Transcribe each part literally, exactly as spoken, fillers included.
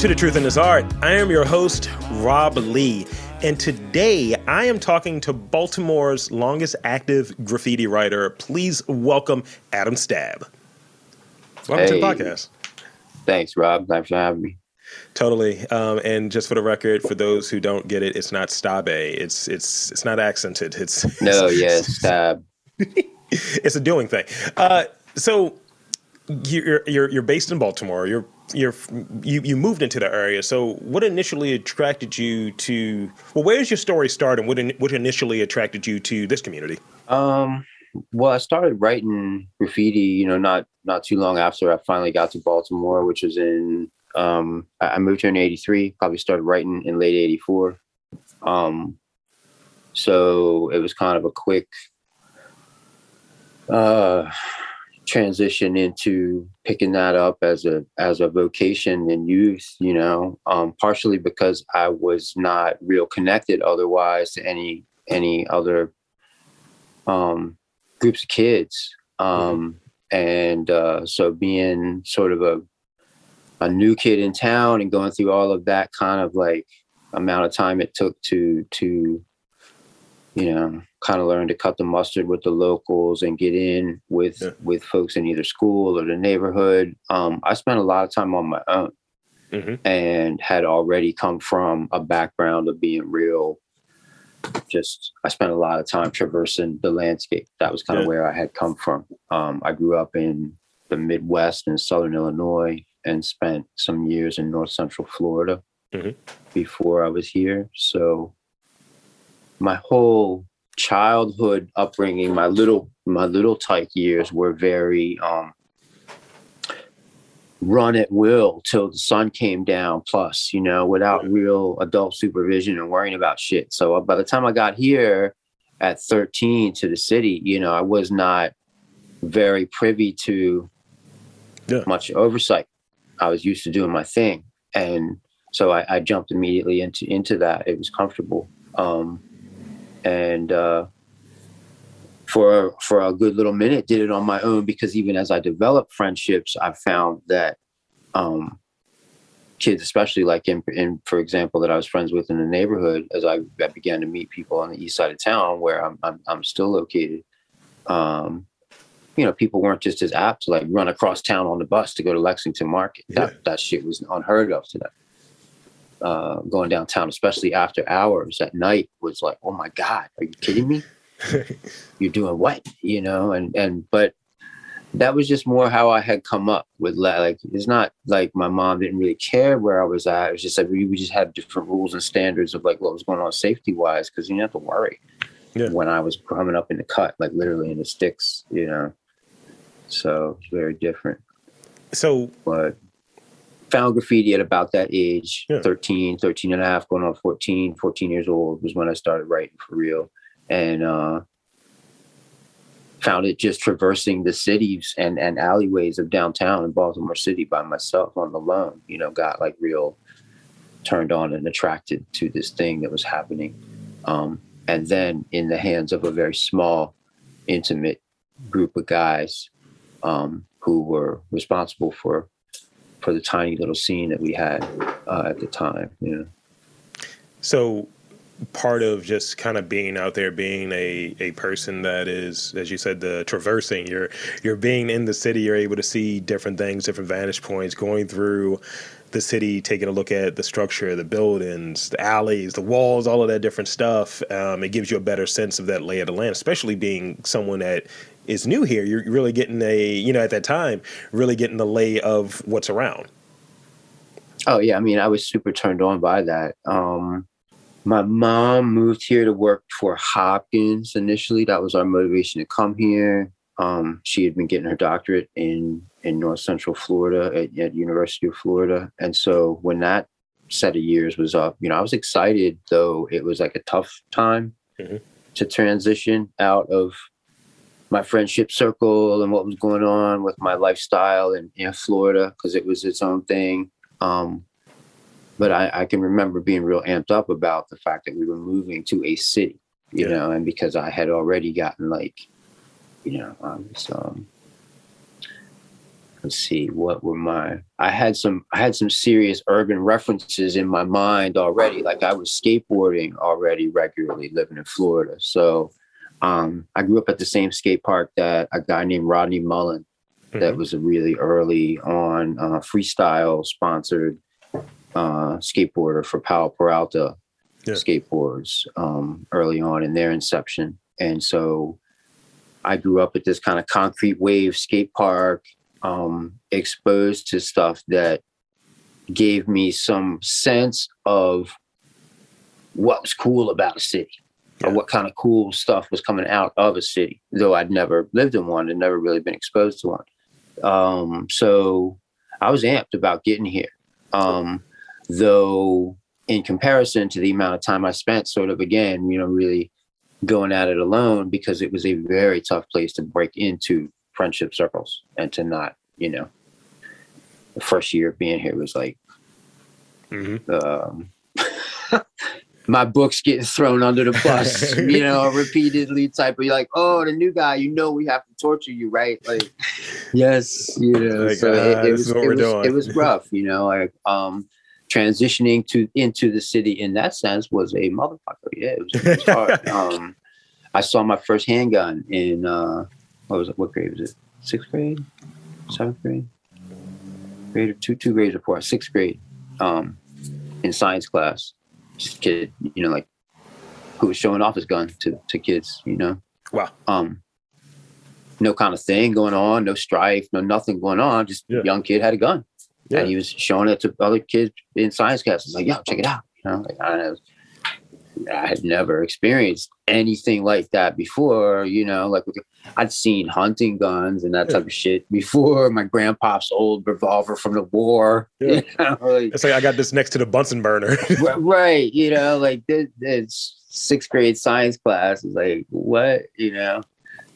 to The Truth in This Art. I am your host, Rob Lee, and today I am talking to Baltimore's longest active graffiti writer. Please welcome Adam Stab. Welcome hey. to the podcast. Thanks, Rob. Thanks for having me. Totally. Um, and just for the record, for those who don't get it, it's not Stabe. It's it's it's not accented. It's, it's no, yes, yeah, Stab. It's a doing thing. Uh, so you're you're you're based in Baltimore. You're you're you you moved into the area. So what initially attracted you to? Well, where does your story start, and what in, what initially attracted you to this community? Um. Well, I started writing graffiti, you know, not not too long after I finally got to Baltimore, which was in. Um, I moved here in eighty-three, probably started writing in late eighty-four. Um, so it was kind of a quick uh, transition into picking that up as a as a vocation in youth, you know, um, partially because I was not real connected otherwise to any any other um, groups of kids. Um, and uh, so being sort of a a new kid in town and going through all of that kind of like amount of time it took to, to, you know, kind of learn to cut the mustard with the locals and get in with, yeah. with folks in either school or the neighborhood. Um, I spent a lot of time on my own mm-hmm. and had already come from a background of being real. Just, I spent a lot of time traversing the landscape. That was kind yeah. of where I had come from. Um, I grew up in the Midwest in Southern Illinois, and spent some years in North Central Florida mm-hmm. before I was here. So my whole childhood upbringing, my little, my little tyke years were very um, run at will till the sun came down plus, you know, without mm-hmm. real adult supervision and worrying about shit. So by the time I got here at thirteen to the city, you know, I was not very privy to yeah. much oversight. I was used to doing my thing. And so I, I jumped immediately into, into that. It was comfortable. Um, and uh, for, for a good little minute, did it on my own, because even as I developed friendships, I found that um, kids, especially like in, in, for example, that I was friends with in the neighborhood, as I, I began to meet people on the east side of town where I'm, I'm, I'm still located, um, you know, people weren't just as apt to like run across town on the bus to go to Lexington Market. That yeah. that shit was unheard of to them. Uh, going downtown, especially after hours at night, was like, oh my God, are you kidding me? You're doing what? You know, and and but that was just more how I had come up with. Like, it's not like my mom didn't really care where I was at. It was just like we, we just had different rules and standards of like what was going on safety wise, because you didn't have to worry yeah. when I was coming up in the cut, like literally in the sticks, you know. So it's very different. So, but found graffiti at about that age, yeah. thirteen, thirteen and a half, going on fourteen, fourteen years old was when I started writing for real. And uh, found it just traversing the cities and, and alleyways of downtown in Baltimore City by myself on the loan, you know, got like real turned on and attracted to this thing that was happening. Um, and then in the hands of a very small, intimate group of guys, Um, who were responsible for for the tiny little scene that we had uh, at the time. You know? So part of just kind of being out there, being a, a person that is, as you said, the traversing, you're, you're being in the city, you're able to see different things, different vantage points, going through the city, taking a look at the structure, the buildings, the alleys, the walls, all of that different stuff. Um, it gives you a better sense of that lay of the land, especially being someone that is new here. You're really getting a, you know, at that time, really getting the lay of what's around. Oh, yeah. I mean, I was super turned on by that. Um, my mom moved here to work for Hopkins initially. That was our motivation to come here. Um, she had been getting her doctorate in, in North Central Florida at, at University of Florida. And so when that set of years was up, you know, I was excited, though it was like a tough time mm-hmm. to transition out of my friendship circle and what was going on with my lifestyle in, in Florida, because it was its own thing. Um, but I, I can remember being real amped up about the fact that we were moving to a city, you yeah. know, and because I had already gotten like, you know, I was um, Let's see, what were my, I had some, I had some serious urban references in my mind already. Like I was skateboarding already regularly living in Florida. So um, I grew up at the same skate park that a guy named Rodney Mullen, mm-hmm. that was a really early on uh, freestyle sponsored uh, skateboarder for Powell Peralta yeah. skateboards um, early on in their inception. And so I grew up at this kind of concrete wave skate park, um, exposed to stuff that gave me some sense of what was cool about a city, yeah. or what kind of cool stuff was coming out of a city, though I'd never lived in one and never really been exposed to one. Um, so I was amped about getting here, um, though in comparison to the amount of time I spent sort of, again, you know, really going at it alone, because it was a very tough place to break into friendship circles and to not, you know, the first year of being here was like, mm-hmm. um, my books getting thrown under the bus, you know, repeatedly type of, you're like, oh, the new guy, you know, we have to torture you, right? Like, yes, you know, like, so uh, it, it, was, it, was, it was rough, you know, like, um, transitioning to into the city in that sense was a motherfucker. Yeah, it was, it was hard. um, I saw my first handgun in uh, what was it? What grade was it? Sixth grade, seventh grade, grade of two, two grades before sixth grade, um, in science class. Just a kid, you know, like who was showing off his gun to to kids, you know. Wow. Um, no kind of thing going on, no strife, no nothing going on. Just yeah. young kid had a gun. Yeah. And he was showing it to other kids in science classes. Like, yo, check it out. You know, like, I, I had never experienced anything like that before. You know, like I'd seen hunting guns and that yeah. type of shit before. My grandpa's old revolver from the war. Yeah. You know, like, it's like I got this next to the Bunsen burner. Right. You know, like this, this sixth grade science class is like, what? You know,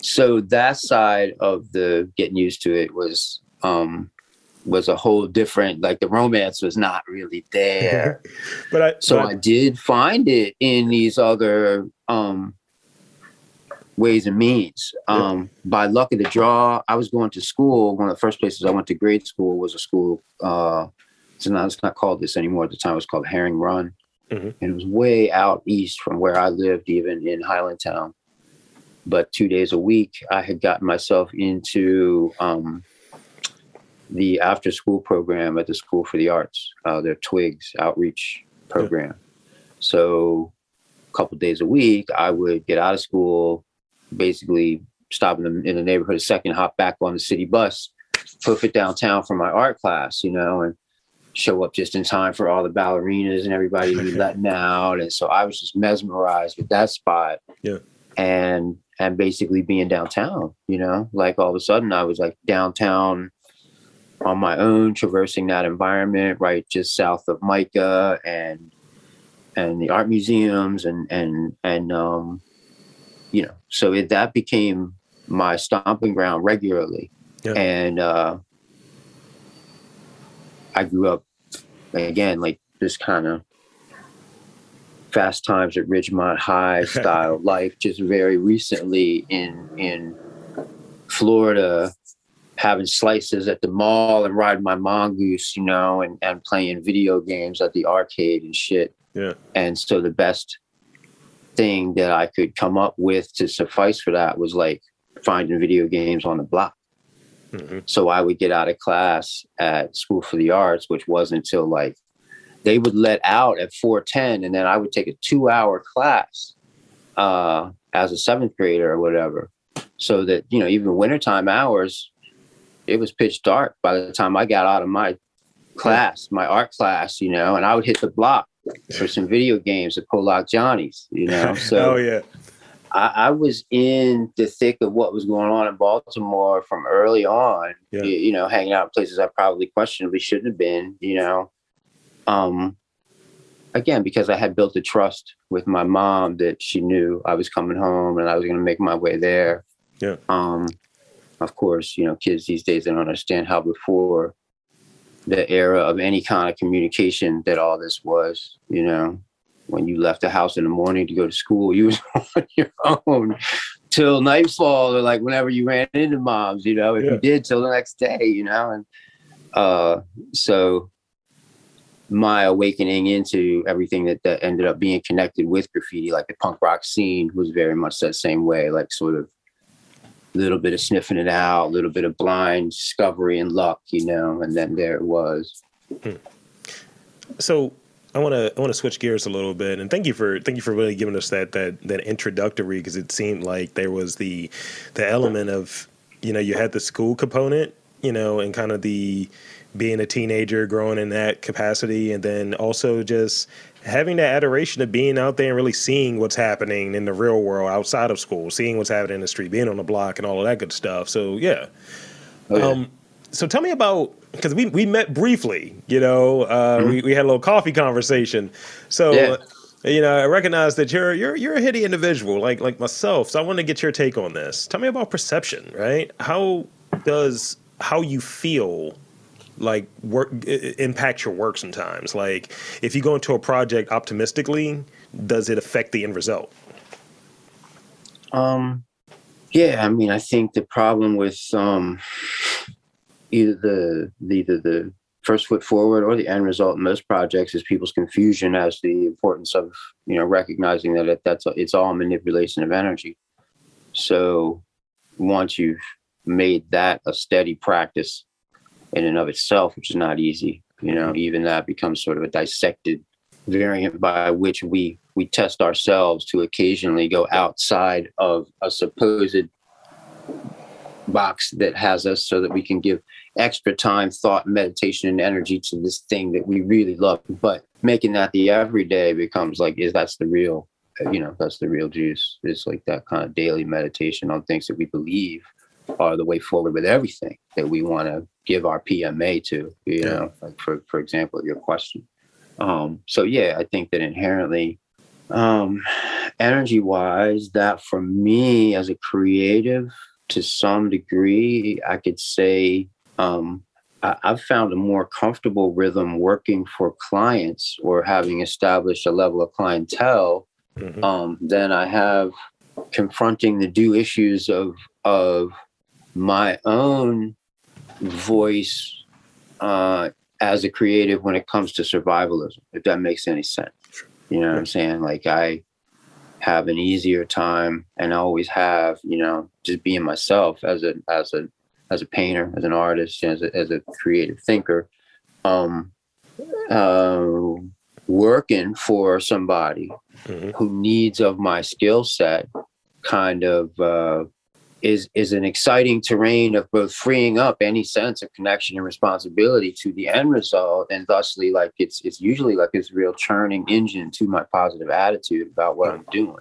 so that side of the getting used to it was, um, was a whole different, like the romance was not really there. but I, So but I, I did find it in these other um, ways and means. Um, yeah. By luck of the draw, I was going to school. One of the first places I went to grade school was a school, uh, it's, not, it's not called this anymore at the time, it was called Herring Run. Mm-hmm. And it was way out east from where I lived, even in Highland Town. But two days a week, I had gotten myself into um, the after school program at the School for the Arts, uh, their Twigs outreach program. Yeah. So a couple days a week, I would get out of school, basically stop in the, in the neighborhood a second, hop back on the city bus, hoof it downtown for my art class, you know, and show up just in time for all the ballerinas and everybody be letting out. And so I was just mesmerized with that spot. Yeah. And, and basically being downtown, you know, like all of a sudden I was like downtown, on my own, traversing that environment, right, just south of Micah and and the art museums and and and um, you know, so it, that became my stomping ground regularly, yeah. and uh, I grew up again like this kind of Fast Times at Ridgemont High style life, just very recently in in Florida. Having slices at the mall and riding my mongoose, you know, and, and playing video games at the arcade and shit. Yeah. And so the best thing that I could come up with to suffice for that was like finding video games on the block. Mm-hmm. So I would get out of class at School for the Arts, which wasn't until like they would let out at four ten, and then I would take a two hour class uh, as a seventh grader or whatever. So that, you know, even wintertime hours, it was pitch dark by the time I got out of my class, my art class, you know, and I would hit the block for some video games at Pollock Johnny's, you know. So oh, yeah. I, I was in the thick of what was going on in Baltimore from early on, yeah. you, you know, hanging out in places I probably questionably shouldn't have been, you know. Um, again, because I had built a trust with my mom that she knew I was coming home and I was going to make my way there. Yeah. Um, Of course, you know, kids these days, they don't understand how before the era of any kind of communication that all this was, you know, when you left the house in the morning to go to school, you was on your own till nightfall, or like whenever you ran into moms, you know, if yeah. you did till the next day, you know. And uh, so my awakening into everything that, that ended up being connected with graffiti, like the punk rock scene, was very much that same way, like sort of a little bit of sniffing it out, a little bit of blind discovery and luck, you know, and then there it was. Hmm. So I want to I want to switch gears a little bit, and thank you for thank you for really giving us that that that introductory, because it seemed like there was the the element of, you know, you had the school component, you know, and kind of the being a teenager growing in that capacity, and then also just having that adoration of being out there and really seeing what's happening in the real world outside of school, seeing what's happening in the street, being on the block and all of that good stuff. So yeah. Oh, yeah. Um, so tell me about, because we, we met briefly, you know, uh, mm-hmm. we, we had a little coffee conversation. So, yeah. you know, I recognize that you're, you're, you're a hitty individual like, like myself. So I want to get your take on this. Tell me about perception, right? How does, how you feel like work impact your work sometimes? Like if you go into a project optimistically, does it affect the end result? Um, yeah. I mean, I think the problem with, um, either the, the either the first foot forward or the end result in most projects is people's confusion as to the importance of, you know, recognizing that it, that's a, it's all manipulation of energy. So once you've made that a steady practice in and of itself, which is not easy, you know, even that becomes sort of a dissected variant by which we we test ourselves to occasionally go outside of a supposed box that has us, so that we can give extra time, thought, meditation, and energy to this thing that we really love. But making that the everyday becomes like, is that's the real, you know, that's the real juice. It's like that kind of daily meditation on things that we believe are the way forward with everything that we want to give our P M A to, you know, like for, for example, your question. Um, so yeah, I think that inherently, um, energy wise, that for me as a creative, to some degree, I could say um, I, I've found a more comfortable rhythm working for clients or having established a level of clientele mm-hmm. um, than I have confronting the due issues of of my own voice uh, as a creative when it comes to survivalism, if that makes any sense. You know what I'm saying? Like I have an easier time, and I always have, you know, just being myself as a, as a, as a painter, as an artist, as a, as a creative thinker, um, uh, working for somebody mm-hmm. who needs of my skill set kind of, uh, is, is an exciting terrain of both freeing up any sense of connection and responsibility to the end result. And thusly, like it's, it's usually like this real churning engine to my positive attitude about what I'm doing.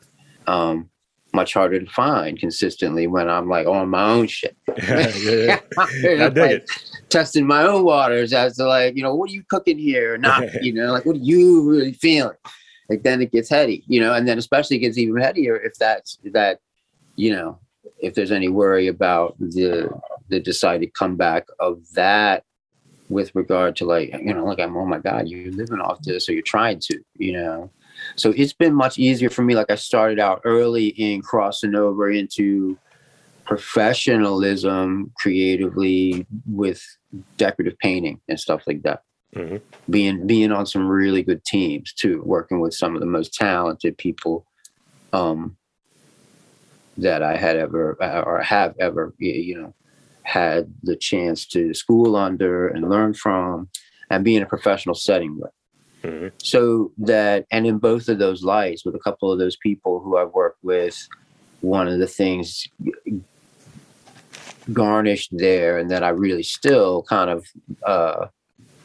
Um, much harder to find consistently when I'm like on my own shit. Yeah, yeah, yeah. I dig like it. Testing my own waters as to like, you know, what are you cooking here? Or not, you know, like, what are you really feeling? Like then it gets heady, you know, and then especially it gets even headier if that's that, you know, if there's any worry about the the decided comeback of that with regard to like, you know, like I'm, oh my God, you're living off this, or you're trying to, you know? So it's been much easier for me. Like I started out early in crossing over into professionalism creatively with decorative painting and stuff like that. Mm-hmm. Being, being on some really good teams too, working with some of the most talented people, um, that I had ever, or have ever, you know, had the chance to school under and learn from and be in a professional setting with. Mm-hmm. So that, and in both of those lights, with a couple of those people who I've worked with, one of the things garnished there and that I really still kind of uh,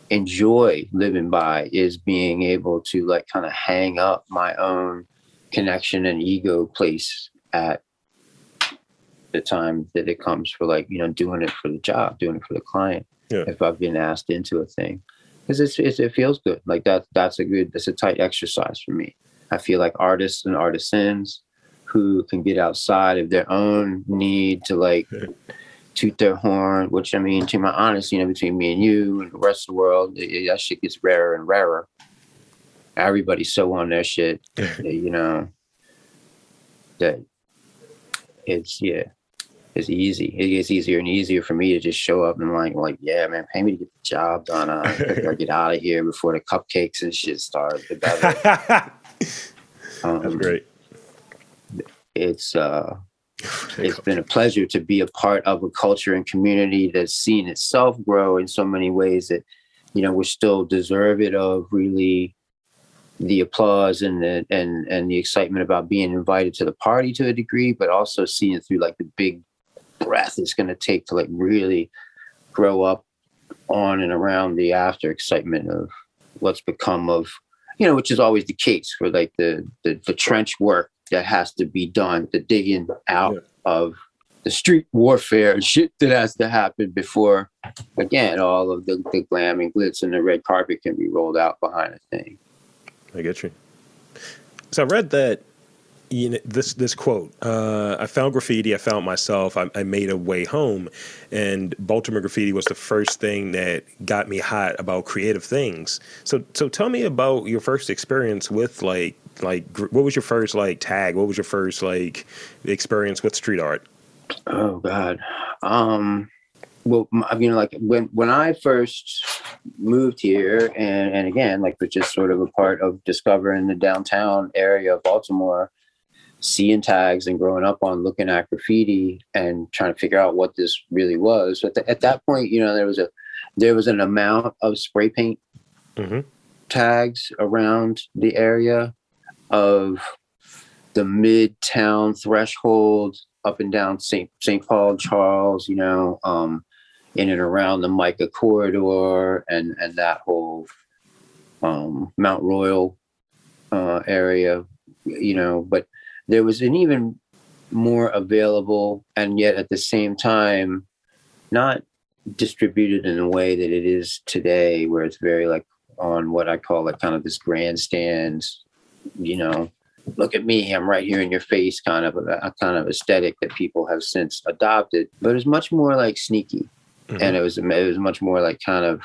enjoy living by is being able to like kind of hang up my own connection and ego place at the time that it comes for like, you know, doing it for the job, doing it for the client. Yeah. If I've been asked into a thing. Because it's, it's, it feels good. Like that, that's a good, that's a tight exercise for me. I feel like artists and artisans who can get outside of their own need to like toot their horn, which I mean, to my honest, you know, between me and you and the rest of the world, it, it, that shit gets rarer and rarer. Everybody's so on their shit, that, you know, that it's yeah, it's easy. It gets easier and easier for me to just show up and like, like yeah, man, pay me to get the job done. Uh, I get out of here before the cupcakes and shit start. um, That's great. It's uh, it's been a pleasure to be a part of a culture and community that's seen itself grow in so many ways that, you know, we're still deserving of really the applause and the and and the excitement about being invited to the party to a degree, but also seeing through like the big breath it's going to take to like really grow up on and around the after excitement of what's become of, you know, which is always the case for like the the, the trench work that has to be done, the digging out yeah. of the street warfare and shit that has to happen before, again, all of the, the glam and glitz and the red carpet can be rolled out behind a thing. I get you. So I read that, you know, this this quote, uh, I found graffiti, I found myself, I, I made a way home. And Baltimore graffiti was the first thing that got me hot about creative things. So so tell me about your first experience with like, like what was your first like tag? What was your first like experience with street art? Oh, God. Um, well, I mean, like when, when I first moved here and, and again, like, which is sort of a part of discovering the downtown area of Baltimore, seeing tags and growing up on looking at graffiti and trying to figure out what this really was. But the, at that point, you know, there was a, there was an amount of spray paint mm-hmm. tags around the area of the midtown threshold up and down Saint Saint Paul, Charles, you know, um, in and around the Micah corridor and, and that whole um, Mount Royal uh, area, you know, but there was an even more available and yet at the same time, not distributed in a way that it is today, where it's very like on what I call like kind of this grandstand, you know, look at me, I'm right here in your face kind of a, a kind of aesthetic that people have since adopted, but it's much more like sneaky. Mm-hmm. And it was, it was much more like kind of,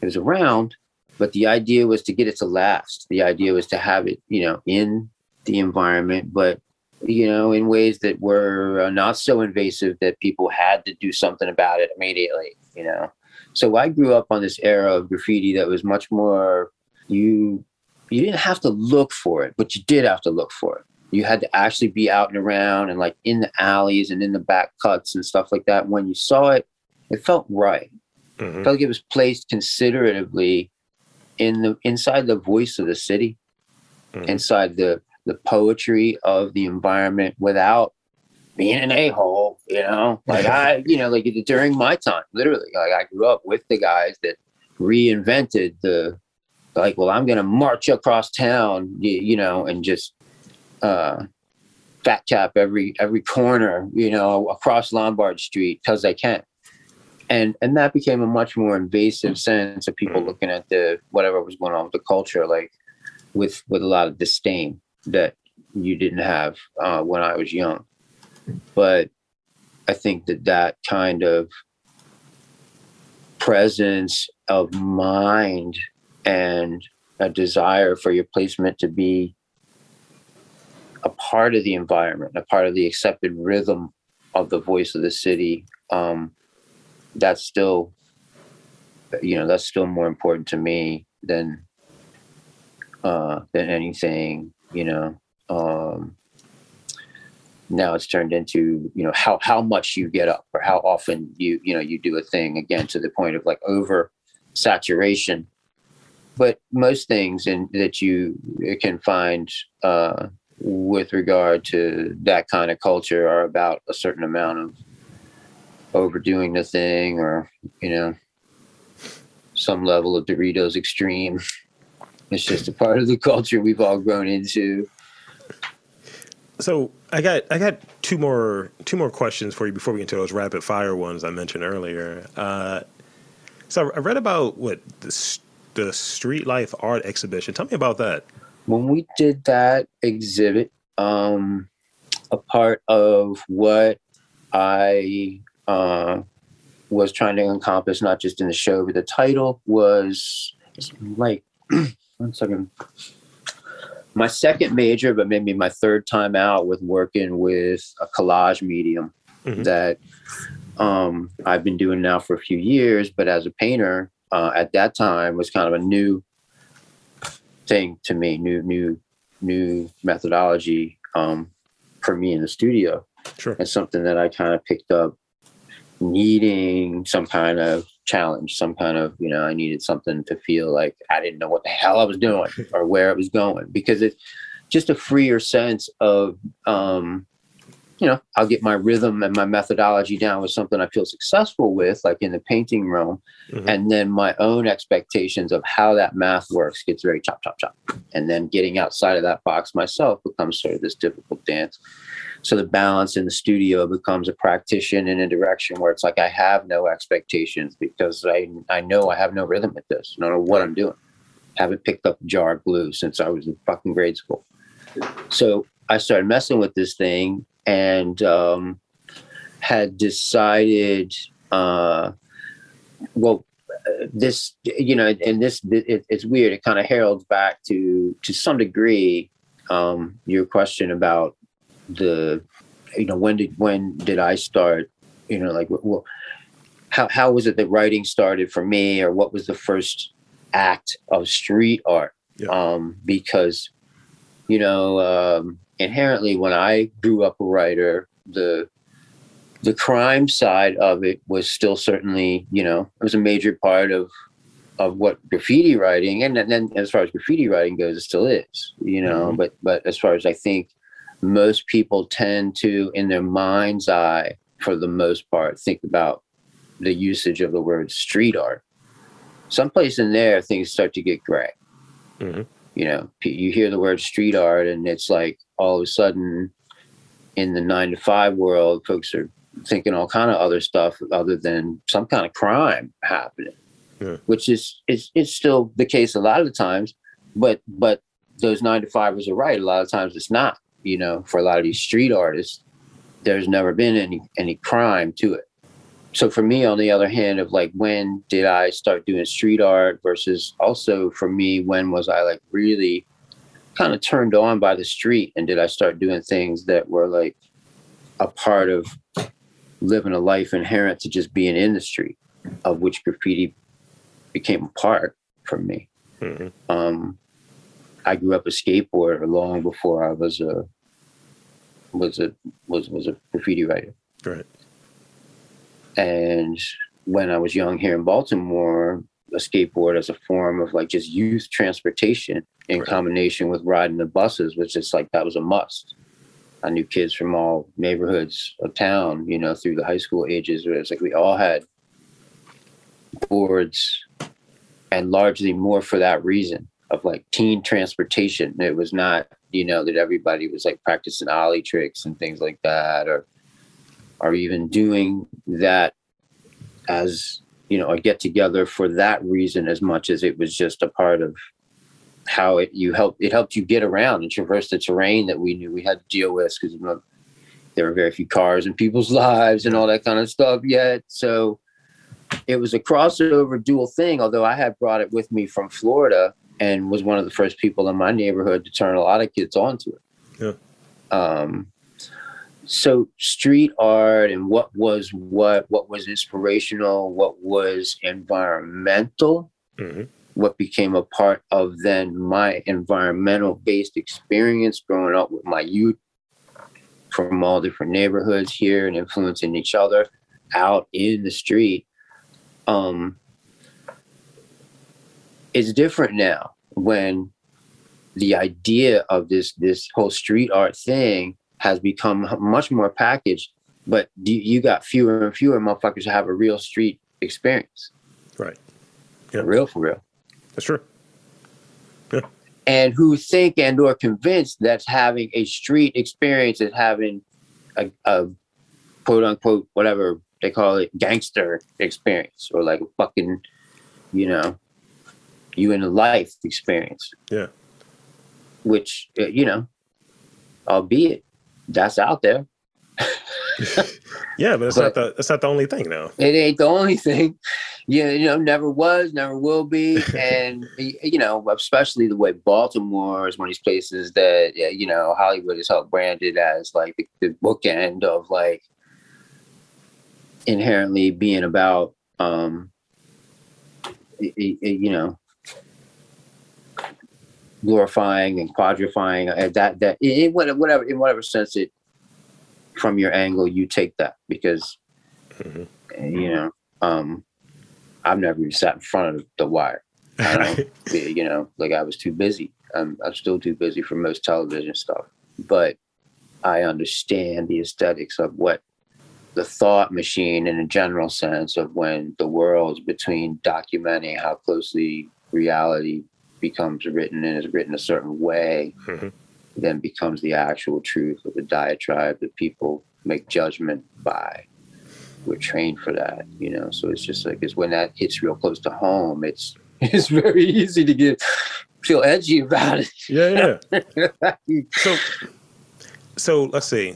it was around, but the idea was to get it to last. The idea was to have it, you know, in the environment, but, you know, in ways that were not so invasive that people had to do something about it immediately, you know? So I grew up on this era of graffiti that was much more, you, you didn't have to look for it, but you did have to look for it. You had to actually be out and around and like in the alleys and in the back cuts and stuff like that. When you saw it, it felt right. Mm-hmm. It felt like it was placed consideratively in the inside the voice of the city, mm-hmm. inside the the poetry of the environment, without being an a-hole. You know, like I, you know, like during my time, literally, like I grew up with the guys that reinvented the, like, well, I'm gonna march across town, you, you know, and just uh, fat cap every every corner, you know, across Lombard Street because I can. And and that became a much more invasive sense of people looking at the whatever was going on with the culture, like with with a lot of disdain that you didn't have uh, when I was young. But I think that that kind of presence of mind and a desire for your placement to be a part of the environment, a part of the accepted rhythm of the voice of the city, um, that's still, you know, that's still more important to me than, uh, than anything, you know, um, now it's turned into, you know, how, how much you get up or how often you, you know, you do a thing, again, to the point of like over saturation, but most things in that you can find, uh, with regard to that kind of culture are about a certain amount of overdoing the thing or, you know, some level of Doritos extreme. It's just a part of the culture we've all grown into. So I got I got two more two more questions for you before we get to those rapid fire ones I mentioned earlier. Uh, so I read about what the, the Street Life Art Exhibition. Tell me about that. When we did that exhibit, um, a part of what I Uh, was trying to encompass, not just in the show, but the title was like, one second. my second major, but maybe my third time out, was working with a collage medium mm-hmm. that um, I've been doing now for a few years. But as a painter, uh, at that time, was kind of a new thing to me, new new new methodology um, for me in the studio. Sure. And something that I kind of picked up needing some kind of challenge, some kind of, you know, I needed something to feel like I didn't know what the hell I was doing or where it was going, because it's just a freer sense of, um, you know, I'll get my rhythm and my methodology down with something I feel successful with, like in the painting realm. Mm-hmm. And then my own expectations of how that math works gets very chop, chop, chop. And then getting outside of that box myself becomes sort of this difficult dance. So the balance in the studio becomes a practitioner in a direction where it's like, I have no expectations because I, I know I have no rhythm at this. I don't know what I'm doing. I haven't picked up a jar of glue since I was in fucking grade school. So I started messing with this thing and um, had decided, uh, well, this, you know, and this, it, it's weird. It kind of heralds back to, to some degree, um, your question about the, you know, when did, when did I start, you know, like, well, how, how was it that writing started for me, or what was the first act of street art? Yeah. Um, because, you know, um, inherently when I grew up a writer, the, the crime side of it was still certainly, you know, it was a major part of, of what graffiti writing. And then as far as graffiti writing goes, it still is, you know, mm-hmm. but, but as far as I think, most people tend to, in their mind's eye, for the most part, think about the usage of the word street art. Someplace in there, things start to get gray. Mm-hmm. You know, you hear the word street art and it's like all of a sudden in the nine to five world, folks are thinking all kind of other stuff other than some kind of crime happening, yeah. which is, is, is still the case a lot of the times, but, but those nine to fivers are right. A lot of times it's not. You know, for a lot of these street artists, there's never been any any crime to it. So for me, on the other hand, of like, when did I start doing street art versus also for me, when was I like really kind of turned on by the street? And did I start doing things that were like a part of living a life inherent to just being in the street, of which graffiti became a part for me? Mm-hmm. Um, I grew up a skateboarder long before I was a was a was was a graffiti writer. Right. And when I was young here in Baltimore, a skateboard as a form of like just youth transportation in right. combination with riding the buses was just like, that was a must. I knew kids from all neighborhoods of town, you know, through the high school ages, where it's like we all had boards, and largely more for that reason. Of like teen transportation. It was not, you know, that everybody was like practicing ollie tricks and things like that, or or even doing that as, you know, a get together for that reason, as much as it was just a part of how it you helped it helped you get around and traverse the terrain that we knew we had to deal with, because you know, there were very few cars in people's lives and all that kind of stuff yet. So it was a crossover dual thing, although I had brought it with me from Florida and was one of the first people in my neighborhood to turn a lot of kids onto it. Yeah. Um, so street art and what was what, what was inspirational, what was environmental, mm-hmm. what became a part of then my environmental-based experience growing up with my youth from all different neighborhoods here and influencing each other out in the street. Um, It's different now when the idea of this this whole street art thing has become much more packaged, but you got fewer and fewer motherfuckers who have a real street experience. Right. Yeah. Real for real. That's true. Yeah. And who think and or convinced that having a street experience is having a, a quote unquote, whatever they call it, gangster experience, or like a fucking, you know, you in a life experience. Yeah. Which, you know, albeit that's out there. Yeah, but it's but not the it's not the only thing, though. It ain't the only thing. Yeah, you know, never was, never will be, and you know, especially the way Baltimore is one of these places that you know Hollywood is helped branded as like the, the bookend of like inherently being about, um, it, it, you know. glorifying and quadrifying uh, that that in whatever in whatever sense it from your angle you take that, because mm-hmm. you know um I've never even sat in front of the wire. I don't, you know like I was too busy. I'm, I'm still too busy for most television stuff, but I understand the aesthetics of what the thought machine in a general sense of when the world's between documenting how closely reality becomes written and is written a certain way, mm-hmm. then becomes the actual truth of the diatribe that people make judgment by. We're trained for that, you know. So it's just like it's when that hits real close to home, it's it's very easy to get feel edgy about it. Yeah, yeah. so so let's see.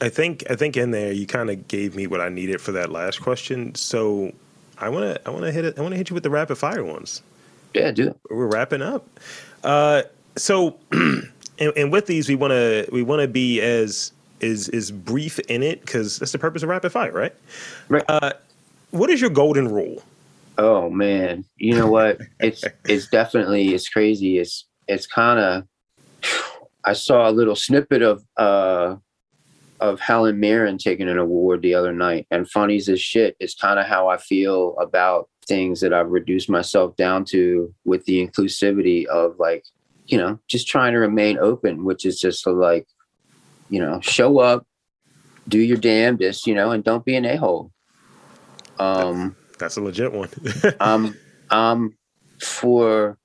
I think I think in there you kind of gave me what I needed for that last question. So I wanna I wanna hit it I wanna hit you with the rapid fire ones. Yeah, do it. We're wrapping up. Uh, so, and, and with these, we want to we want to be as is is brief in it, because that's the purpose of rapid fire, right? Right. Uh, what is your golden rule? Oh man, you know what? It's it's definitely it's crazy. It's it's kind of. I saw a little snippet of uh, of Helen Mirren taking an award the other night, and funny as shit. It's kind of how I feel about things that I've reduced myself down to with the inclusivity of like, you know, just trying to remain open, which is just like, you know, show up, do your damnedest, you know, and don't be an a-hole. Um, that's a legit one. I'm, I'm for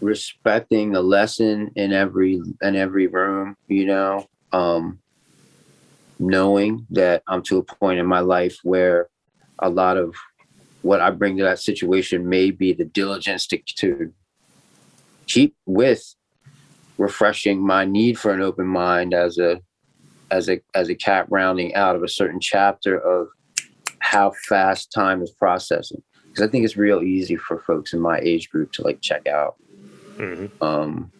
respecting the lesson in every, in every room, you know, um, knowing that I'm to a point in my life where a lot of what I bring to that situation may be the diligence to, to keep with refreshing my need for an open mind as a as a as a cat rounding out of a certain chapter of how fast time is processing. Because I think it's real easy for folks in my age group to like check out. Mm-hmm. Um,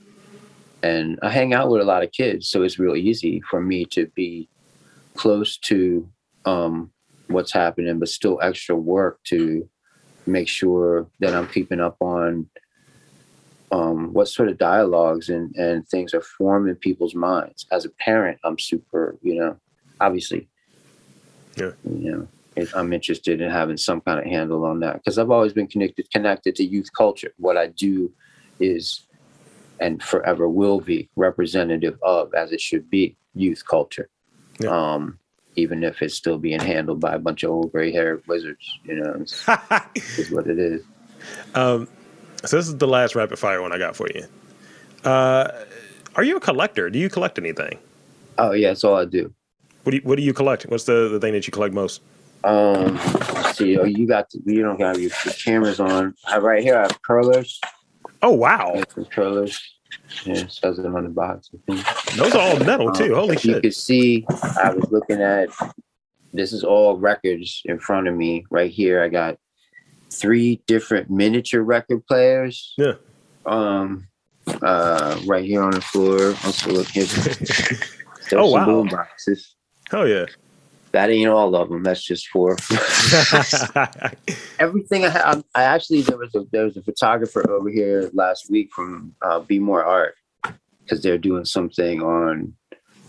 and I hang out with a lot of kids, so it's real easy for me to be close to um what's happening, but still extra work to make sure that I'm keeping up on um, what sort of dialogues and, and things are formed in people's minds. As a parent, I'm super, you know, obviously, yeah. you know, if I'm interested in having some kind of handle on that, because I've always been connected, connected to youth culture. What I do is, and forever will be, representative of, as it should be, youth culture. Yeah. Um, even if it's still being handled by a bunch of old gray-haired wizards, you know, it's, is what it is. Um, so this is the last rapid fire one I got for you. Uh, are you a collector? Do you collect anything? Oh yeah, that's all I do. What do you, what do you collect? What's the, the thing that you collect most? Um, let's see, oh, you got to, you don't have your, your cameras on. I, right here, I have curlers. Oh wow! I have some curlers. Yeah, it says it on the box. I think. Those are all metal too. Um, Holy shit! You can see. I was looking at. This is all records in front of me right here. I got three different miniature record players. Yeah. Um. Uh. Right here on the floor. Also look here. Oh wow! Boom boxes. Oh yeah. That ain't all of them. That's just four. Everything I have. I actually there was a there was a photographer over here last week from uh, Be More Art, because they're doing something on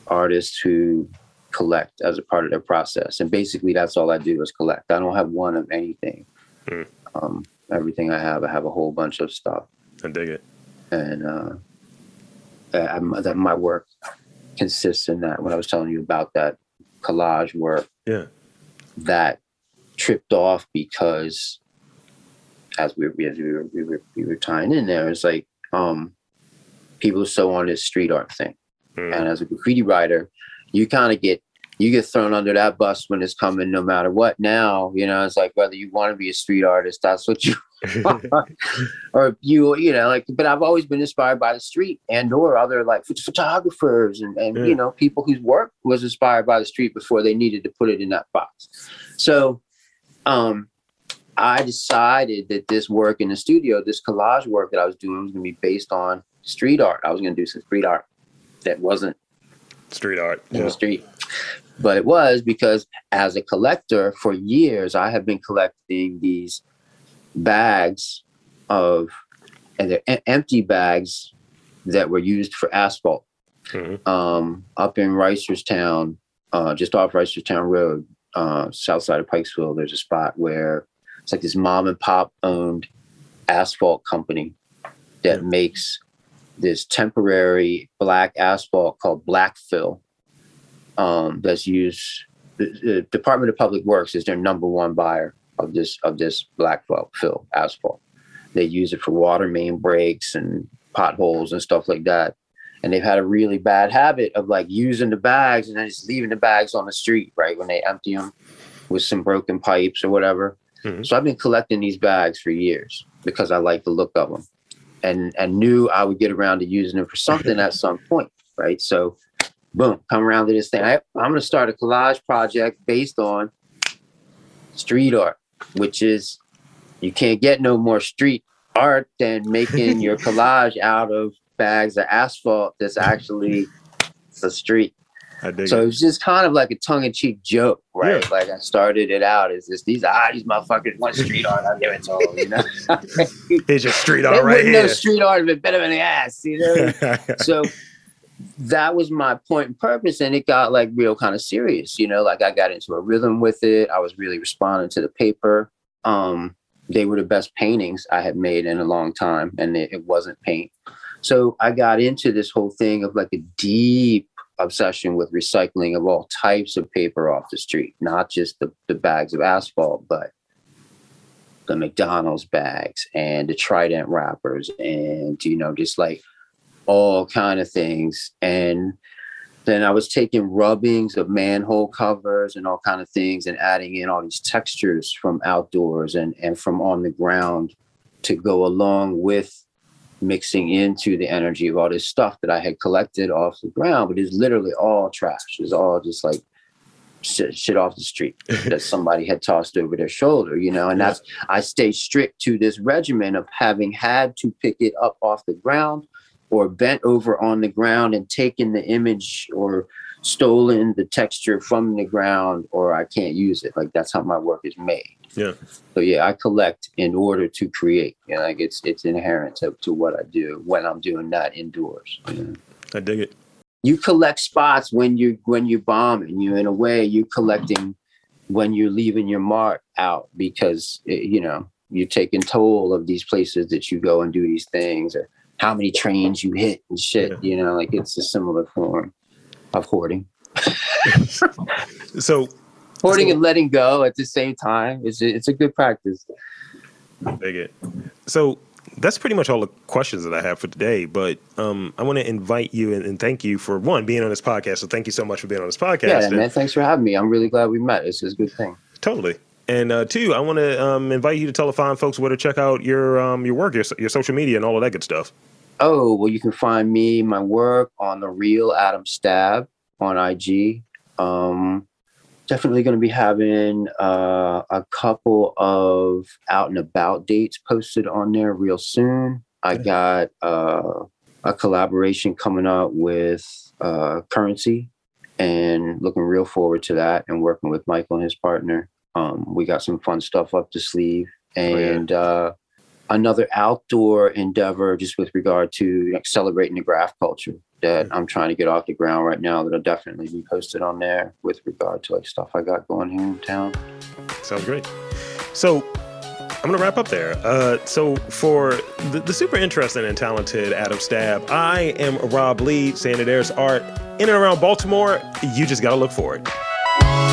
artists who collect as a part of their process. And basically, that's all I do is collect. I don't have one of anything. Hmm. Um, everything I have, I have a whole bunch of stuff. I dig it. And uh, I, I, that my work consists in that. When I was telling you about that collage work, yeah, that tripped off because as we, as we, were, we, were, we were tying in there, it's like um, people are so on this street art thing. Mm. And as a graffiti writer, you kind of get, you get thrown under that bus when it's coming no matter what. Now, you know, it's like whether you want to be a street artist, that's what you or you, you know, like, but I've always been inspired by the street and or other like photographers and, and yeah. you know, people whose work was inspired by the street before they needed to put it in that box. So um, I decided that this work in the studio, this collage work that I was doing was going to be based on street art. I was going to do some street art that wasn't street art in yeah. the street. But it was because as a collector for years, I have been collecting these bags of, and they're em- empty bags that were used for asphalt mm-hmm. um, up in Reisterstown, uh, just off Reisterstown Road, uh, south side of Pikesville. There's a spot where it's like this mom and pop owned asphalt company that mm-hmm. makes this temporary black asphalt called blackfill. Um, that's used, the, the Department of Public Works is their number one buyer of this of this blackfill asphalt. They use it for water main breaks and potholes and stuff like that. And they've had a really bad habit of like using the bags and then just leaving the bags on the street, right? When they empty them with some broken pipes or whatever. Mm-hmm. So I've been collecting these bags for years because I like the look of them and, and knew I would get around to using them for something at some point, right? So boom, come around to this thing. I, I'm going to start a collage project based on street art, which is you can't get no more street art than making your collage out of bags of asphalt that's actually the street. I dig so it. It was just kind of like a tongue-in-cheek joke, right? Yeah. Like I started it out as this, these ah, these motherfuckers want street art. I'll give it to them, you know? Here's your street art right here. No street art would have been better than the ass, you know? So... that was my point and purpose, and it got like real kind of serious, you know, like I got into a rhythm with it. I was really responding to the paper. Um, they were the best paintings I had made in a long time, and it, it wasn't paint. So I got into this whole thing of like a deep obsession with recycling of all types of paper off the street, not just the, the bags of asphalt, but the McDonald's bags and the Trident wrappers and, you know, just like all kind of things. And then I was taking rubbings of manhole covers and all kind of things and adding in all these textures from outdoors and, and from on the ground to go along with mixing into the energy of all this stuff that I had collected off the ground, but it's literally all trash. It's all just like shit, shit off the street that somebody had tossed over their shoulder, you know, and that's, I stay strict to this regimen of having had to pick it up off the ground or bent over on the ground and taken the image or stolen the texture from the ground, or I can't use it. Like that's how my work is made. Yeah. So yeah, I collect in order to create. You know, like it's it's inherent to, to what I do when I'm doing that indoors. You know? I dig it. You collect spots when you when you're bombing. You in a way you're collecting when you're leaving your mark out because it, you know you're taking toll of these places that you go and do these things. Or, how many trains you hit and shit, yeah. you know, like it's a similar form of hoarding. so hoarding so, and letting go at the same time. It's a, it's a good practice. Dig it. So that's pretty much all the questions that I have for today, but um, I want to invite you and, and thank you for one being on this podcast. So thank you so much for being on this podcast. Yeah, and, man. Thanks for having me. I'm really glad we met. It's, it's a good thing. Totally. And uh, two, I want to um, invite you to tell the fine folks where to check out your um, your work, your, your social media, and all of that good stuff. Oh, well, you can find me, my work on The Real Adam Stab on I G. Um, definitely going to be having uh, a couple of out and about dates posted on there real soon. I got uh, a collaboration coming up with uh, Currency, and looking real forward to that and working with Michael and his partner. Um, we got some fun stuff up the sleeve and oh, yeah. uh, another outdoor endeavor just with regard to like, celebrating the graph culture that mm-hmm. I'm trying to get off the ground right now that'll definitely be posted on there with regard to like stuff I got going here in town. Sounds great. So I'm going to wrap up there. Uh, so for the, the super interesting and talented Adam Stab, I am Rob Lee saying that there's art in and around Baltimore. You just got to look for it.